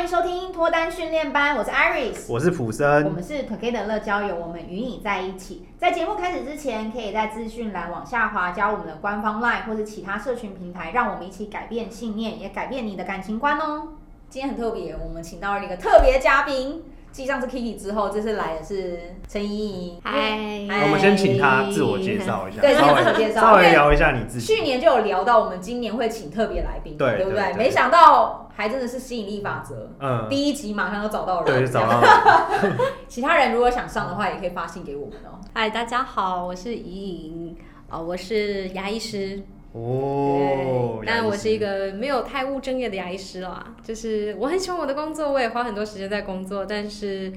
欢迎收听脱单训练班，我是 Iris， 我是普森，我们是 Together 的乐交友，我们与你在一起。在节目开始之前，可以在资讯栏往下滑，加入我们的官方 LINE 或是其他社群平台，让我们一起改变信念，也改变你的感情观哦。今天很特别，我们请到了一个特别嘉宾。继上次 Kiki 之后，这次来的是陈依依。嗨，我们先请她自我介绍一下，对，稍微聊一下你自己。去年就有聊到，我们今年会请特别来宾，对不对？没想到还真的是吸引力法则，第一集马上就找到人，对，找到人。其他人如果想上的话，也可以发信给我们哦。嗨，大家好，我是怡莹，我是牙医师。哦，但我是一个没有太务正业的牙医师啦，就是我很喜欢我的工作，我也花很多时间在工作，但是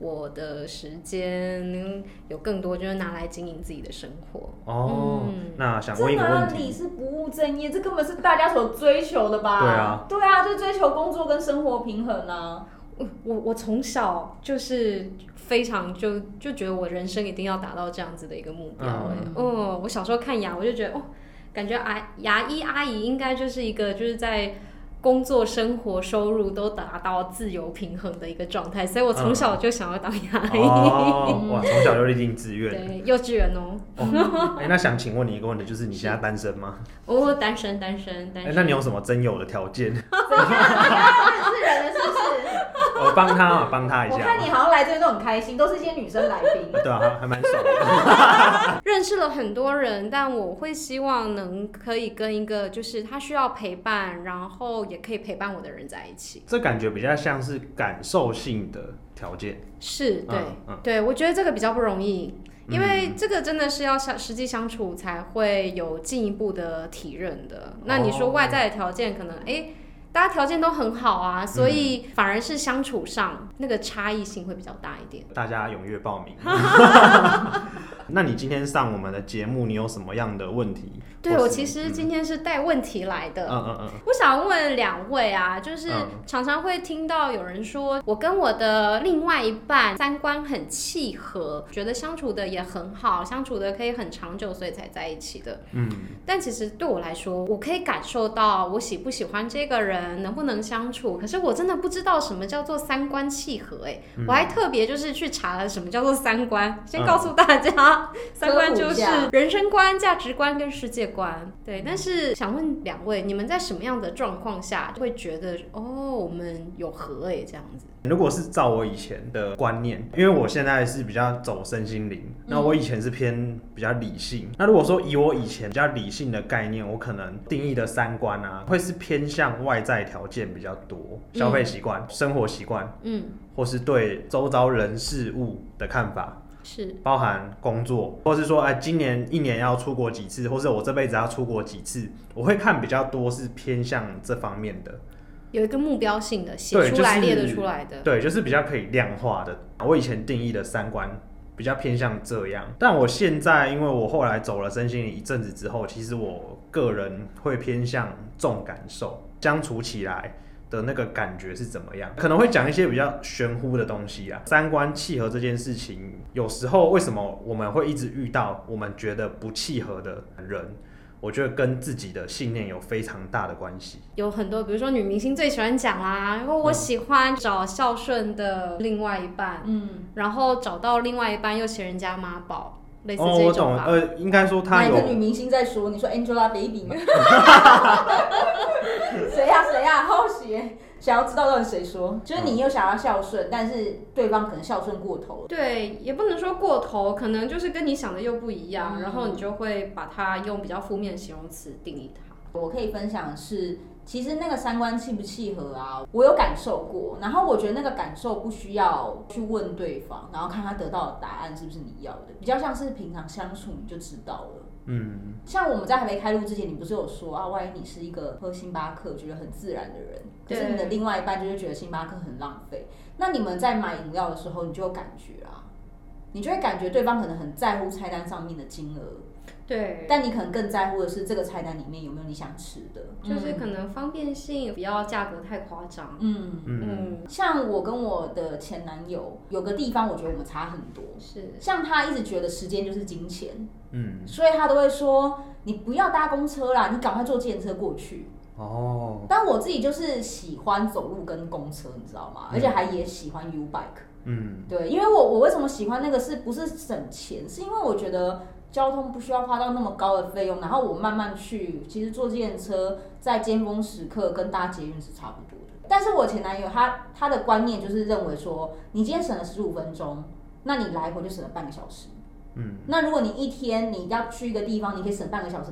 我的时间有更多就是拿来经营自己的生活。哦，那想问一个问题，这哪里是不务正业？这根本是大家所追求的吧？对啊，对啊，就追求工作跟生活平衡啊。我从小就是非常就觉得我人生一定要达到这样子的一个目标。我小时候看牙，我就觉得感觉牙医阿姨应该就是一个就是在工作、生活、收入都达到自由平衡的一个状态，所以我从小就想要当牙医。哇，从小就立定志愿。对，幼稚园哦。那想请问你一个问题，就是你现在单身吗？我单身。那你有什么真有的条件？是人的，是不是？我帮他嘛，帮他一下。我看你好像来这边都很开心，都是一些女生来宾。对啊，还蛮爽的。认识了很多人，但我会希望可以跟一个就是他需要陪伴，然后也可以陪伴我的人在一起。这感觉比较像是感受性的条件。是，对，对，我觉得这个比较不容易。因为这个真的是要实际相处才会有进一步的体认的。那你说外在的条件，可能大家条件都很好啊，所以反而是相处上那个差异性会比较大一点。大家踊跃报名。那你今天上我们的节目，你有什么样的问题？对，我其实今天是带问题来的。我想问两位啊，就是常常会听到有人说，我跟我的另外一半三观很契合，觉得相处的也很好，相处的可以很长久，所以才在一起的。但其实对我来说，我可以感受到我喜不喜欢这个人，能不能相处，可是我真的不知道什么叫做三观契合。我还特别就是去查了什么叫做三观，先告诉大家，三观就是人生观、价值观跟世界观。对，但是想问两位，你们在什么样的状况下会觉得我们有合这样子？如果是照我以前的观念，因为我现在是比较走身心灵，那我以前是偏比较理性。那如果说以我以前比较理性的概念，我可能定义的三观啊，会是偏向外在条件比较多，消费习惯、生活习惯，或是对周遭人事物的看法。是包含工作，或是说今年一年要出国几次，或是我这辈子要出国几次，我会看比较多是偏向这方面的。有一个目标性的写出来、列得出来的，对，就是比较可以量化的。我以前定义的三观比较偏向这样，但我现在因为我后来走了身心灵一阵子之后，其实我个人会偏向重感受，相处起来的那个感觉是怎么样，可能会讲一些比较玄乎的东西啊。三观契合这件事情，有时候为什么我们会一直遇到我们觉得不契合的人？我觉得跟自己的信念有非常大的关系。有很多，比如说女明星最喜欢讲啦，因为我喜欢找孝顺的另外一半，然后找到另外一半又嫌人家妈宝，类似这种吧。我懂，应该说她有哪个女明星在说？你说 Angelababy 吗？谁呀谁呀，好学。想要知道到底谁说，就是你又想要孝顺，但是对方可能孝顺过头。对，也不能说过头，可能就是跟你想的又不一样，然后你就会把它用比较负面的形容词定义它。我可以分享的是，其实那个三观契不契合啊，我有感受过，然后我觉得那个感受不需要去问对方，然后看他得到的答案是不是你要的，比较像是平常相处你就知道了。像我们在还没开录之前，你不是有说啊，万一你是一个喝星巴克觉得很自然的人，可是你的另外一半就会觉得星巴克很浪费，那你们在买饮料的时候，你就有感觉啊，你就会感觉对方可能很在乎菜单上面的金额。对，但你可能更在乎的是这个菜单里面有没有你想吃的，就是可能方便性，不要价格太夸张。像我跟我的前男友有个地方，我觉得我们差很多。是，像他一直觉得时间就是金钱，所以他都会说你不要搭公车啦，你赶快坐计程车过去。哦。但我自己就是喜欢走路跟公车，你知道吗？而且还也喜欢 U bike。嗯，对，因为我为什么喜欢那个是不是省钱？是因为我觉得交通不需要花到那么高的费用，然后我慢慢去，其实坐电车在尖峰时刻跟搭捷运是差不多的。但是我前男友他的观念就是认为说，你今天省了15分钟，那你来回就省了半个小时。嗯，那如果你一天你要去一个地方，你可以省半个小时，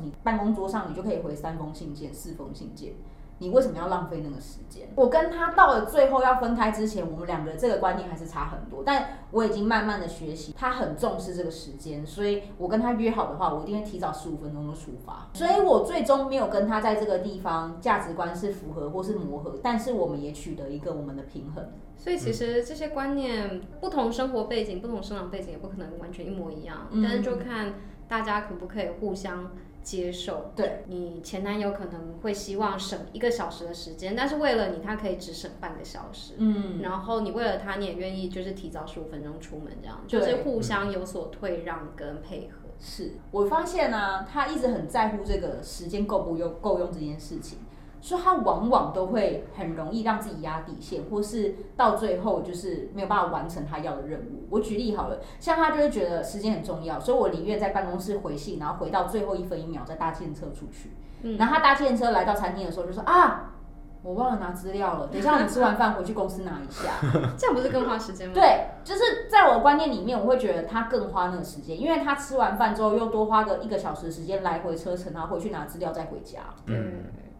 你办公桌上你就可以回3封信件、4封信件，你为什么要浪费那个时间？我跟他到了最后要分开之前，我们两个这个观念还是差很多，但我已经慢慢的学习，他很重视这个时间，所以我跟他约好的话，我一定会提早15分钟就出发。所以我最终没有跟他在这个地方价值观是符合或是磨合，但是我们也取得一个我们的平衡。所以其实这些观念，不同生活背景、不同生长背景也不可能完全一模一样，但是就看大家可不可以互相接受。对，你前男友可能会希望省1个小时的时间，但是为了你他可以只省半个小时。嗯，然后你为了他你也愿意就是提早15分钟出门，这样就是互相有所退让跟配合。是，我发现啊，他一直很在乎这个时间够用这件事情，所以他往往都会很容易让自己压底线，或是到最后就是没有办法完成他要的任务。我举例好了，像他就会觉得时间很重要，所以我宁愿在办公室回信，然后回到最后1分1秒再搭计程车出去。然后他搭计程车来到餐厅的时候就说啊，我忘了拿资料了，等一下我们吃完饭回去公司拿一下。这样不是更花时间吗？对，就是在我的观念里面，我会觉得他更花那个时间，因为他吃完饭之后又多花个1个小时的时间来回车程，然后回去拿资料再回家。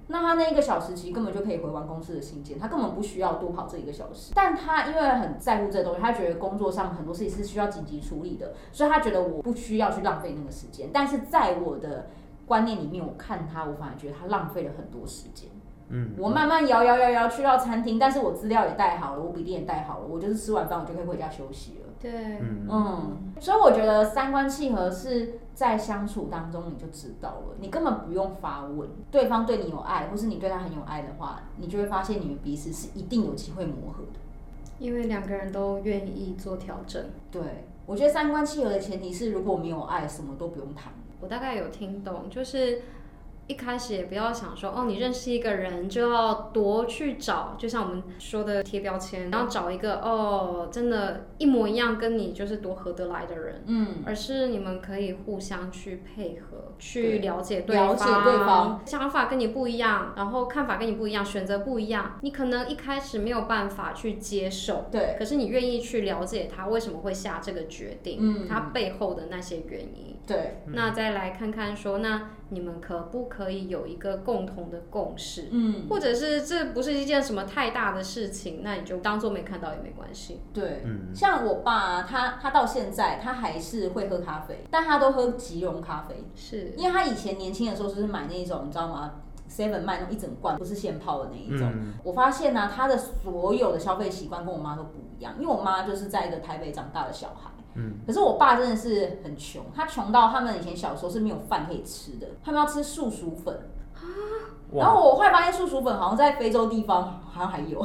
那他那1个小时其实根本就可以回完公司的信件，他根本不需要多跑这1个小时。但他因为很在乎这东西，他觉得工作上很多事情是需要紧急处理的，所以他觉得我不需要去浪费那个时间。但是在我的观念里面，我看他，我反而觉得他浪费了很多时间。我慢慢摇去到餐厅，但是我资料也带好了，我笔电也带好了，我就是吃完饭我就可以回家休息了。对，所以我觉得3观契合是在相处当中你就知道了，你根本不用发问，对方对你有爱，或是你对他很有爱的话，你就会发现你们彼此是一定有机会磨合的，因为2个人都愿意做调整。对，我觉得3观契合的前提是，如果没有爱，什么都不用谈。我大概有听懂，就是一开始也不要想说，你认识一个人就要多去找，就像我们说的贴标签，然后找一个真的一模一样跟你就是多合得来的人。而是你们可以互相去配合，去了解对方，想法跟你不一样，然后看法跟你不一样，选择不一样，你可能一开始没有办法去接受，对，可是你愿意去了解他为什么会下这个决定，他背后的那些原因。对，那再来看看说，那你们可不可以有一个共同的共识，或者是这不是一件什么太大的事情，那你就当做没看到也没关系。对，像我爸，他到现在他还是会喝咖啡，但他都喝即溶咖啡，是因为他以前年轻的时候就是买那种，你知道吗？7-Eleven 卖那种一整罐不是现泡的那一种。我发现啊，他的所有的消费习惯跟我妈都不一样，因为我妈就是在一个台北长大的小孩。可是我爸真的是很穷，他穷到他们以前小时候是没有饭可以吃的，他们要吃素薯粉。然后我后来发现素薯粉好像在非洲地方好像还有，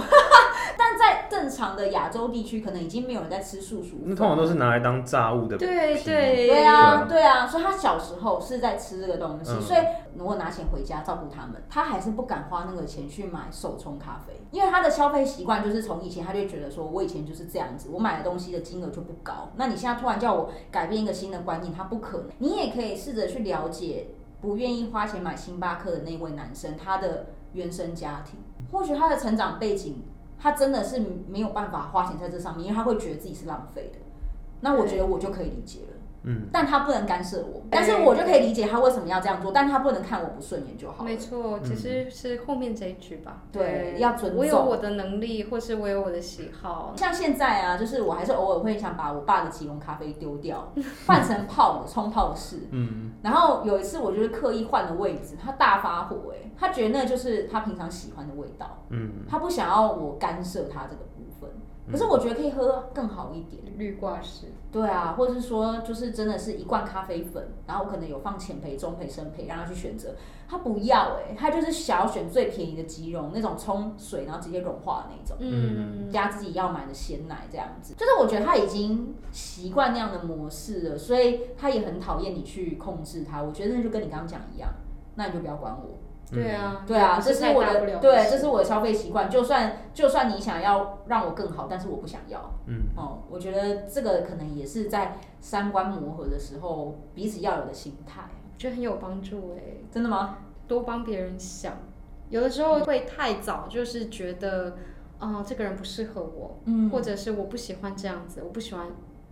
但在正常的亚洲地区可能已经没有人在吃素薯粉。那通常都是拿来当炸物的。对啊，所以他小时候是在吃这个东西，所以如果拿钱回家照顾他们，他还是不敢花那个钱去买手冲咖啡，因为他的消费习惯就是从以前他就觉得说，我以前就是这样子，我买的东西的金额就不高，那你现在突然叫我改变一个新的观念，他不可能。你也可以试着去了解不愿意花钱买星巴克的那位男生，他的原生家庭，或许他的成长背景，他真的是没有办法花钱在这上面，因为他会觉得自己是浪费的。那我觉得我就可以理解了，但他不能干涉我，但是我就可以理解他为什么要这样做，但他不能看我不顺眼就好了。没错，其实是后面这一句吧。对，要尊重。我有我的能力，或是我有我的喜好。像现在啊，就是我还是偶尔会想把我爸的即溶咖啡丢掉，换成泡的冲泡式。然后有一次我就是刻意换了位置，他大发火，他觉得那就是他平常喜欢的味道，他不想要我干涉他这个部分。可是我觉得可以喝更好一点，绿挂式。对啊，或者是说就是真的是一罐咖啡粉，然后我可能有放浅焙、中焙、深焙，让他去选择。他不要他就是想要选最便宜的即溶那种冲水然后直接融化的那种，加自己要买的鲜奶这样子。就是我觉得他已经习惯那样的模式了，所以他也很讨厌你去控制他。我觉得那就跟你刚刚讲一样，那你就不要管我。对啊，对啊，这是我的，对，这是我的消费习惯。就算你想要让我更好，但是我不想要。嗯，哦，我觉得这个可能也是在三观磨合的时候彼此要有的心态。我觉得很有帮助哎、欸。真的吗？多帮别人想，有的时候会太早，就是觉得，这个人不适合我，嗯，或者是我不喜欢这样子，我不喜欢。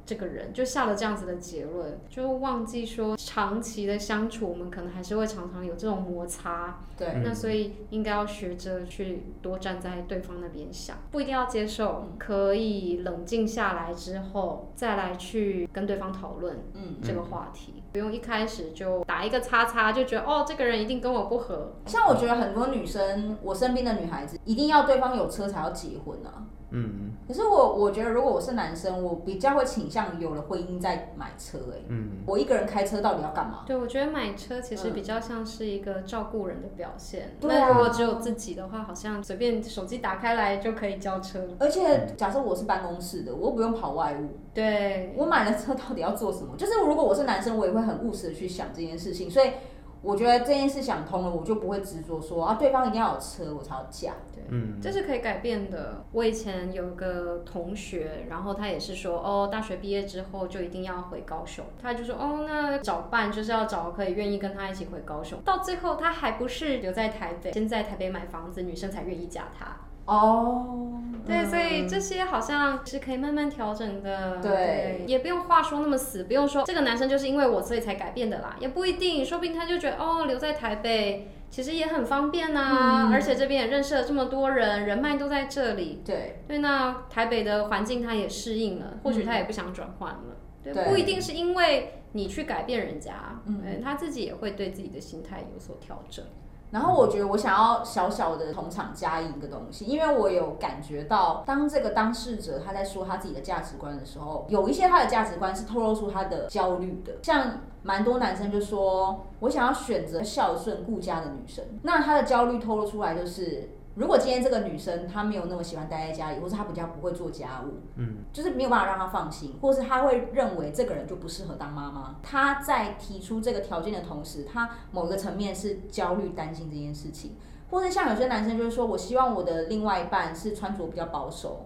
这个人就下了这样子的结论，就忘记说长期的相处，我们可能还是会常常有这种摩擦。对，那所以应该要学着去多站在对方那边想，不一定要接受，可以冷静下来之后再来去跟对方讨论这个话题，不用一开始就打一个叉叉，就觉得哦这个人一定跟我不合。像我觉得很多女生，我身边的女孩子一定要对方有车才要结婚啊。嗯，可是我觉得如果我是男生，我比较会倾向有了婚姻再买车哎、欸。嗯，我一个人开车到底要干嘛？对，我觉得买车其实比较像是一个照顾人的表现。对、啊、如果只有自己的话，好像随便手机打开来就可以交车。而且假设我是办公室的，我又不用跑外务。对，我买了车到底要做什么？就是如果我是男生，我也会很务实的去想这件事情，所以。我觉得这件事想通了，我就不会执着说啊，对方一定要有车我才要嫁。对，这是可以改变的。我以前有个同学，然后他也是说，哦，大学毕业之后就一定要回高雄。他就说，哦，那找伴就是要找可以愿意跟他一起回高雄。到最后他还不是留在台北，先在台北买房子，女生才愿意嫁他。哦，对，所以这些好像是可以慢慢调整的，对，也不用话说那么死，不用说这个男生就是因为我所以才改变的啦，也不一定，说不定他就觉得哦留在台北其实也很方便啊，而且这边也认识了这么多人，人脉都在这里，对，对，那台北的环境他也适应了，或许他也不想转换了，对，不一定是因为你去改变人家，他自己也会对自己的心态有所调整。然后我觉得我想要小小的同场加映一个东西，因为我有感觉到当这个当事者他在说他自己的价值观的时候，有一些他的价值观是透露出他的焦虑的，像蛮多男生就说我想要选择孝顺顾家的女生，那他的焦虑透露出来就是如果今天这个女生她没有那么喜欢待在家里，或是她比较不会做家务，就是没有办法让她放心，或是她会认为这个人就不适合当妈妈。她在提出这个条件的同时，她某一个层面是焦虑担心这件事情，或是像有些男生就是说我希望我的另外一半是穿着比较保守，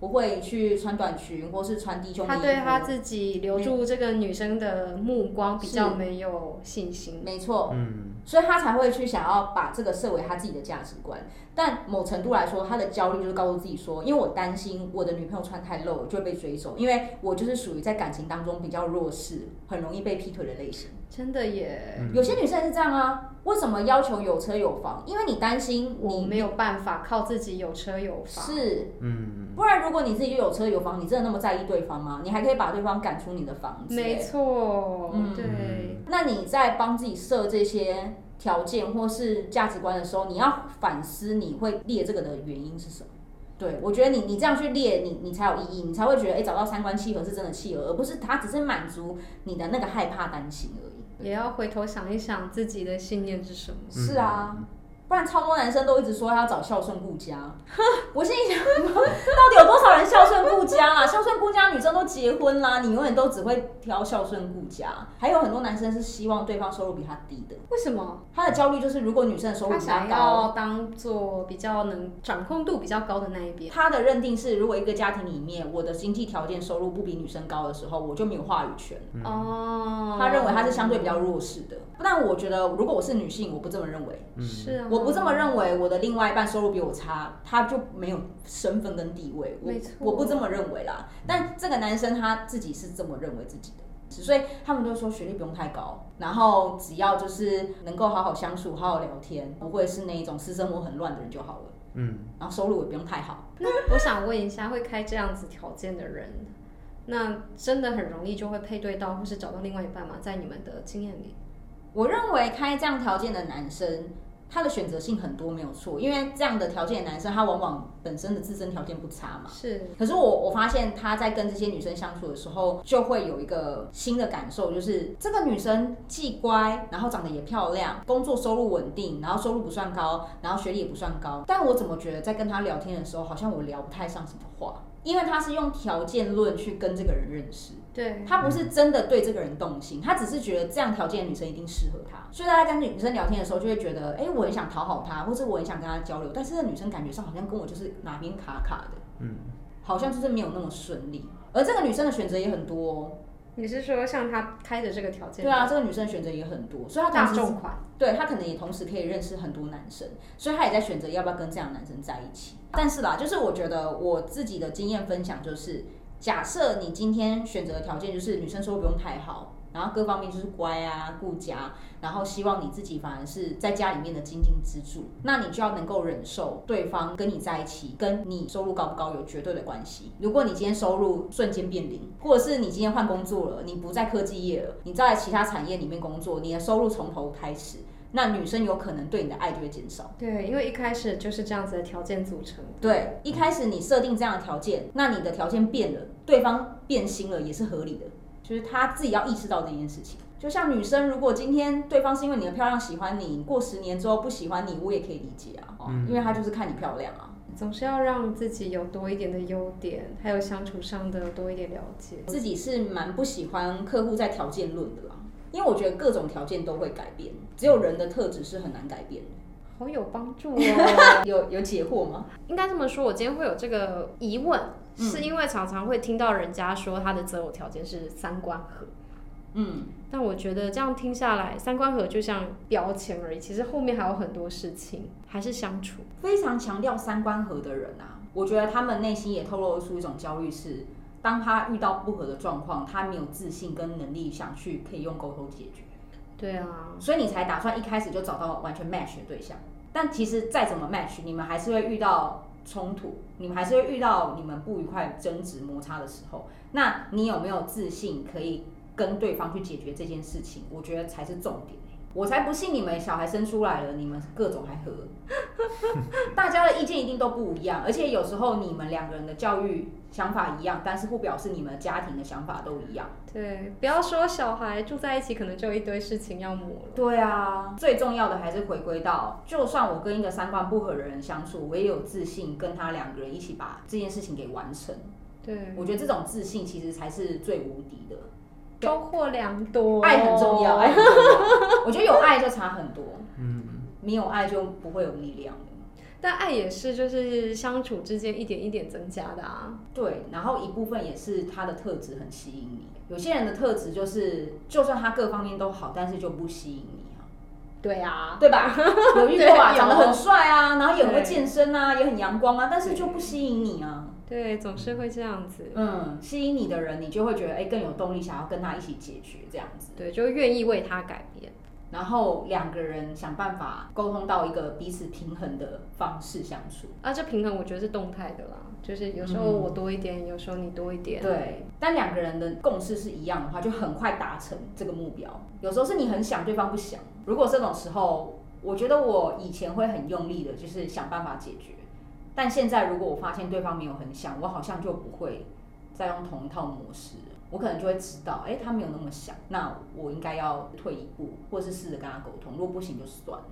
不会去穿短裙或是穿低胸的衣服，他对他自己留住这个女生的目光比较没有信心，没错，所以他才会去想要把这个设为他自己的价值观。但某程度来说，他的焦虑就是告诉自己说，因为我担心我的女朋友穿太露就会被追走，因为我就是属于在感情当中比较弱势，很容易被劈腿的类型。真的耶，有些女生是这样啊。为什么要求有车有房？因为你担心你没有办法靠自己有车有房。是，不然如果你自己就有车有房，你真的那么在意对方吗？你还可以把对方赶出你的房子、欸。没错，对。那你在帮自己设这些条件或是价值观的时候，你要反思你会列这个的原因是什么？对，我觉得你这样去列，你才有意义，你才会觉得找到三观契合是真的契合，而不是它只是满足你的那个害怕担心而已。也要回头想一想自己的信念是什么。是啊，不然超多男生都一直说要找孝顺顾家，我心里想到底有多少人孝顺顾家啦？孝顺顾家女生都结婚啦，你永远都只会挑孝顺顾家。还有很多男生是希望对方收入比他低的，为什么？他的焦虑就是如果女生的收入比他高，他想要当做比较能掌控度比较高的那一边。他的认定是，如果一个家庭里面我的经济条件收入不比女生高的时候，我就没有话语权。他认为他是相对比较弱势的。但我觉得如果我是女性，我不这么认为。是啊。我不这么认为，我的另外一半收入比我差，他就没有身份跟地位。我不这么认为啦。但这个男生他自己是这么认为自己的，所以他们就说学历不用太高，然后只要就是能够好好相处、好好聊天，不会是那一种私生活很乱的人就好了。然后收入也不用太好。那我想问一下，会开这样子条件的人，那真的很容易就会配对到或是找到另外一半吗？在你们的经验里，我认为开这样条件的男生，他的选择性很多没有错，因为这样的条件的男生他往往本身的自身条件不差嘛。是。可是我发现他在跟这些女生相处的时候，就会有一个新的感受，就是这个女生既乖，然后长得也漂亮，工作收入稳定，然后收入不算高，然后学历也不算高，但我怎么觉得在跟她聊天的时候，好像我聊不太上什么话。因为他是用条件论去跟这个人认识，对，他不是真的对这个人动心，他只是觉得这样条件的女生一定适合他，所以大家跟女生聊天的时候就会觉得，哎，我很想讨好她，或者我很想跟她交流，但是这女生感觉上好像跟我就是哪边卡卡的，嗯，好像就是没有那么顺利。而这个女生的选择也很多哦。你是说像她开的这个条件？对啊，这个女生的选择也很多，所以她大众款，对，她可能也同时可以认识很多男生，所以她也在选择要不要跟这样的男生在一起。但是啦，就是我觉得我自己的经验分享就是，假设你今天选择的条件就是女生说不用太好，然后各方面就是乖啊、顾家，然后希望你自己反而是在家里面的经济支柱，那你就要能够忍受对方跟你在一起跟你收入高不高有绝对的关系。如果你今天收入瞬间变零，或者是你今天换工作了，你不在科技业了，你在其他产业里面工作，你的收入从头开始，那女生有可能对你的爱就会减少。对，因为一开始就是这样子的条件组成。对，一开始你设定这样的条件，那你的条件变了，对方变心了也是合理的，就是他自己要意识到这件事情。就像女生，如果今天对方是因为你的漂亮喜欢你，过10年之后不喜欢你，我也可以理解啊，哦，因为他就是看你漂亮啊。总是要让自己有多一点的优点，还有相处上的多一点了解。自己是蛮不喜欢客户在条件论的啦，因为我觉得各种条件都会改变，只有人的特质是很难改变的。好有帮助哦。有解惑吗？应该这么说，我今天会有这个疑问，是因为常常会听到人家说他的择偶条件是三观合，嗯，但我觉得这样听下来，三观合就像标签而已，其实后面还有很多事情，还是相处。非常强调三观合的人啊，我觉得他们内心也透露出一种焦虑，是当他遇到不合的状况，他没有自信跟能力想去可以用沟通解决。对啊，所以你才打算一开始就找到完全 match 的对象，但其实再怎么 match， 你们还是会遇到冲突，你们还是会遇到你们不愉快、争执、摩擦的时候，那你有没有自信可以跟对方去解决这件事情？我觉得才是重点。我才不信你们小孩生出来了，你们各种还合，大家的意见一定都不一样，而且有时候你们两个人的教育想法一样，但是不表示你们家庭的想法都一样。对，不要说小孩住在一起，可能就有一堆事情要磨了。对啊，最重要的还是回归到，就算我跟一个三观不合的人相处，我也有自信跟他两个人一起把这件事情给完成。对，我觉得这种自信其实才是最无敌的。收获良多，爱很重要，爱很重要。我觉得有爱就差很多，嗯，没有爱就不会有力量的。但爱也是就是相处之间一点一点增加的啊。对，然后一部分也是他的特质很吸引你，有些人的特质就是，就算他各方面都好，但是就不吸引你啊。对啊，对吧？有遇过啊，长得很帅啊，然后也会健身啊，也很阳光啊，但是就不吸引你啊。对，总是会这样子。嗯，吸引你的人，你就会觉得哎，更有动力想要跟他一起解决这样子。对，就愿意为他改变。然后两个人想办法沟通到一个彼此平衡的方式相处。啊，这平衡我觉得是动态的啦，就是有时候我多一点，有时候你多一点。对，但两个人的共识是一样的话，就很快达成这个目标。有时候是你很想，对方不想。如果这种时候，我觉得我以前会很用力的，就是想办法解决。但现在如果我发现对方没有很想，我好像就不会再用同一套模式了，我可能就会知道，哎，他没有那么想，那我应该要退一步，或是试着跟他沟通，如果不行就算了，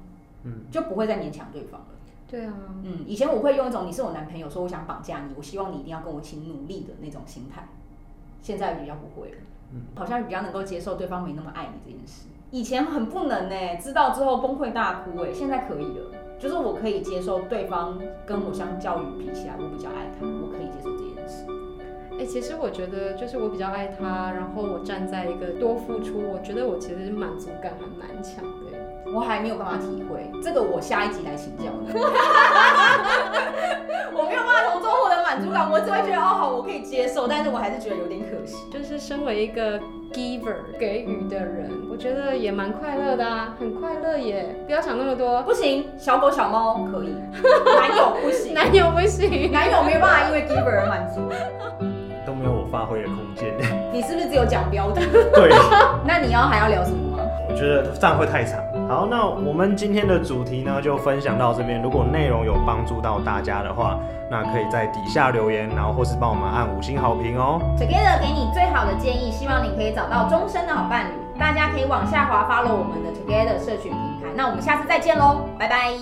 就不会再勉强对方了。对啊，嗯，以前我会用一种你是我男朋友，说我想绑架你，我希望你一定要跟我一起努力的那种心态，现在比较不会了，好像比较能够接受对方没那么爱你这件事。以前很不能欸，知道之后崩溃大哭欸，现在可以了。就是我可以接受对方跟我相较于比起来，我比较爱他，我可以接受这件事。欸，其实我觉得就是我比较爱他，然后我站在一个多付出，我觉得我其实满足感还蛮强的。我还没有办法体会这个，我下一集来请教你。我没有办法从中获得满足感，我只会觉得哦好，我可以接受，但是我还是觉得有点可惜。就是身为一个 giver 给予的人，我觉得也蛮快乐的啊，很快乐耶。不要想那么多，不行，小狗小猫可以，男友不行，男友不行，男友没有办法因为 giver 而满足，都没有我发挥的空间。你是不是只有讲标题？对。那你还要聊什么吗？我觉得这样会太长。好，那我们今天的主题呢，就分享到这边。如果内容有帮助到大家的话，那可以在底下留言，然后或是帮我们按5星好评哦。Together 给你最好的建议，希望你可以找到终身的好伴侣。大家可以往下滑follow我们的 Together 社群平台。那我们下次再见喽，拜拜。